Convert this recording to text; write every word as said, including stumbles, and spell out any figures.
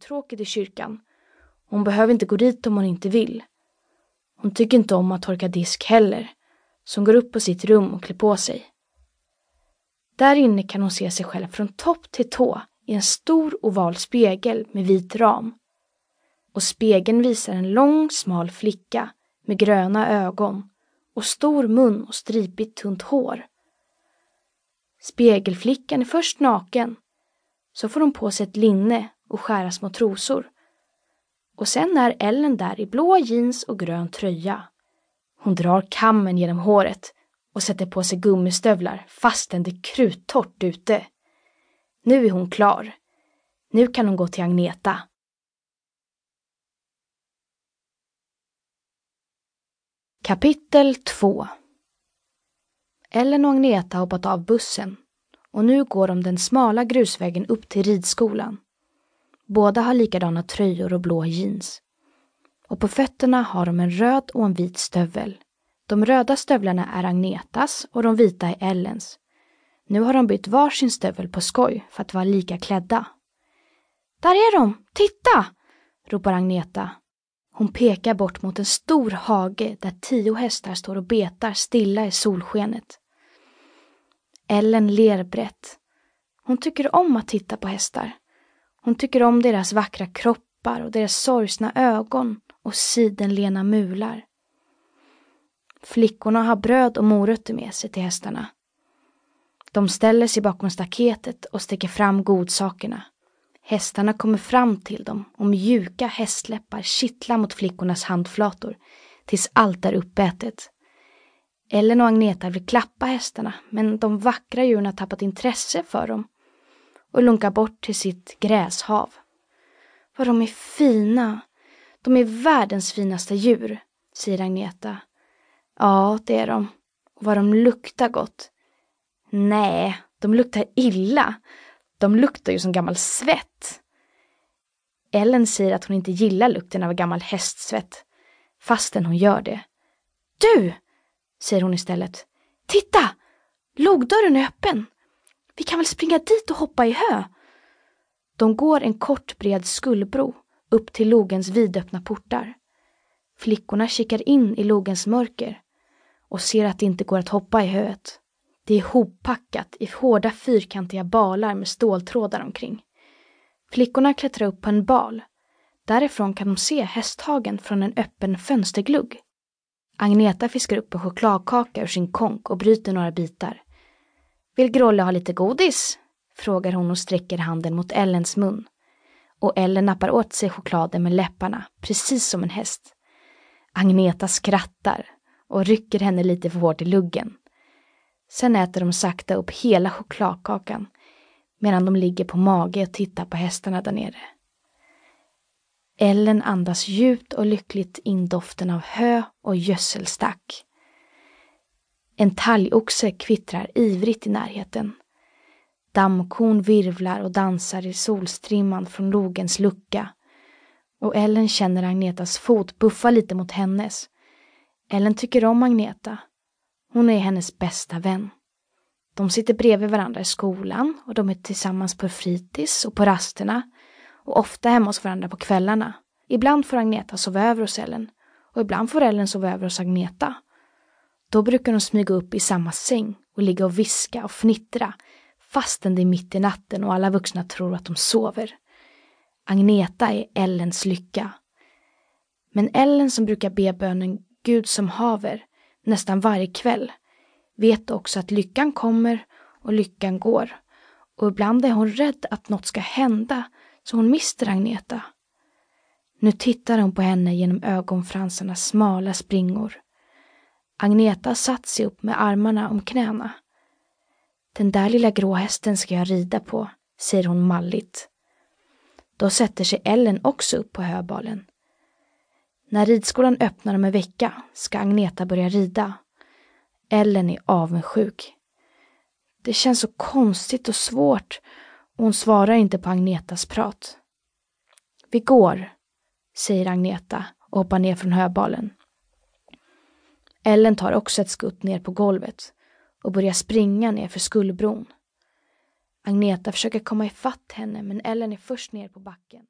tråkigt i kyrkan. Hon behöver inte gå dit om hon inte vill. Hon tycker inte om att torka disk heller, så hon går upp på sitt rum och klär på sig. Där inne kan hon se sig själv från topp till tå i en stor oval spegel med vit ram. Och spegeln visar en lång, smal flicka med gröna ögon och stor mun och stripigt tunt hår. Spegelflickan är först naken, så får hon på sig ett linne och skära små trosor. Och sen är Ellen där i blå jeans och grön tröja. Hon drar kammen genom håret och sätter på sig gummistövlar fastän det är kruttorrt ute. Nu är hon klar. Nu kan hon gå till Agneta. Kapitel två. Ellen och Agneta har hoppat av bussen och nu går de den smala grusvägen upp till ridskolan. Båda har likadana tröjor och blå jeans. Och på fötterna har de en röd och en vit stövel. De röda stövlarna är Agnetas och de vita är Ellens. Nu har de bytt varsin stövel på skoj för att vara lika klädda. Där är de! Titta! Ropar Agneta. Hon pekar bort mot en stor hage där tio hästar står och betar stilla i solskenet. Ellen ler brett. Hon tycker om att titta på hästar. Hon tycker om deras vackra kroppar och deras sorgsna ögon och sidenlena mular. Flickorna har bröd och morötter med sig till hästarna. De ställer sig bakom staketet och sticker fram godsakerna. Hästarna kommer fram till dem och mjuka hästläppar kittlar mot flickornas handflator tills allt är uppätet. Ellen och Agneta vill klappa hästarna, men de vackra djuren har tappat intresse för dem och lunkar bort till sitt gräshav. Vad de är fina! De är världens finaste djur, säger Agneta. Ja, det är de. Och vad de luktar gott. Nej, de luktar illa. De luktar ju som gammal svett. Ellen säger att hon inte gillar lukten av gammal hästsvett, fastän hon gör det. Du, säger hon istället. Titta! Logdörren är öppen. Vi kan väl springa dit och hoppa i hö. De går en kort bred skullbro upp till logens vidöppna portar. Flickorna kikar in i logens mörker och ser att det inte går att hoppa i höet. Det är hoppackat i hårda fyrkantiga balar med ståltrådar omkring. Flickorna klättrar upp på en bal. Därifrån kan de se hästhagen från en öppen fönsterglugg. Agneta fiskar upp en chokladkaka ur sin konk och bryter några bitar. Vill Grålle ha lite godis? Frågar hon och sträcker handen mot Ellens mun. Och Ellen nappar åt sig chokladen med läpparna, precis som en häst. Agneta skrattar och rycker henne lite för hårt i luggen. Sen äter de sakta upp hela chokladkakan medan de ligger på mage och tittar på hästarna där nere. Ellen andas djupt och lyckligt in doften av hö och gödselstack. En talgoxe kvittrar ivrigt i närheten. Dammkorn virvlar och dansar i solstrimman från logens lucka. Och Ellen känner Agnetas fot buffa lite mot hennes. Ellen tycker om Agneta. Hon är hennes bästa vän. De sitter bredvid varandra i skolan och de är tillsammans på fritids och på rasterna. Och ofta hemma hos varandra på kvällarna. Ibland får Agneta sova över hos Ellen. Och ibland får Ellen sova över hos Agneta. Då brukar de smyga upp i samma säng och ligga och viska och fnittra fastän det är mitt i natten och alla vuxna tror att de sover. Agneta är Ellens lycka. Men Ellen, som brukar be bönen Gud som haver nästan varje kväll, vet också att lyckan kommer och lyckan går. Och ibland är hon rädd att något ska hända så hon mister Agneta. Nu tittar hon på henne genom ögonfransarnas smala springor. Agneta satt sig upp med armarna om knäna. Den där lilla grå hästen ska jag rida på, säger hon malligt. Då sätter sig Ellen också upp på höbalen. När ridskolan öppnar om en vecka ska Agneta börja rida. Ellen är avundsjuk. Det känns så konstigt och svårt och hon svarar inte på Agnetas prat. Vi går, säger Agneta och hoppar ner från höbalen. Ellen tar också ett skutt ner på golvet och börjar springa ner för skullbron. Agneta försöker komma ifatt henne, men Ellen är först ner på backen.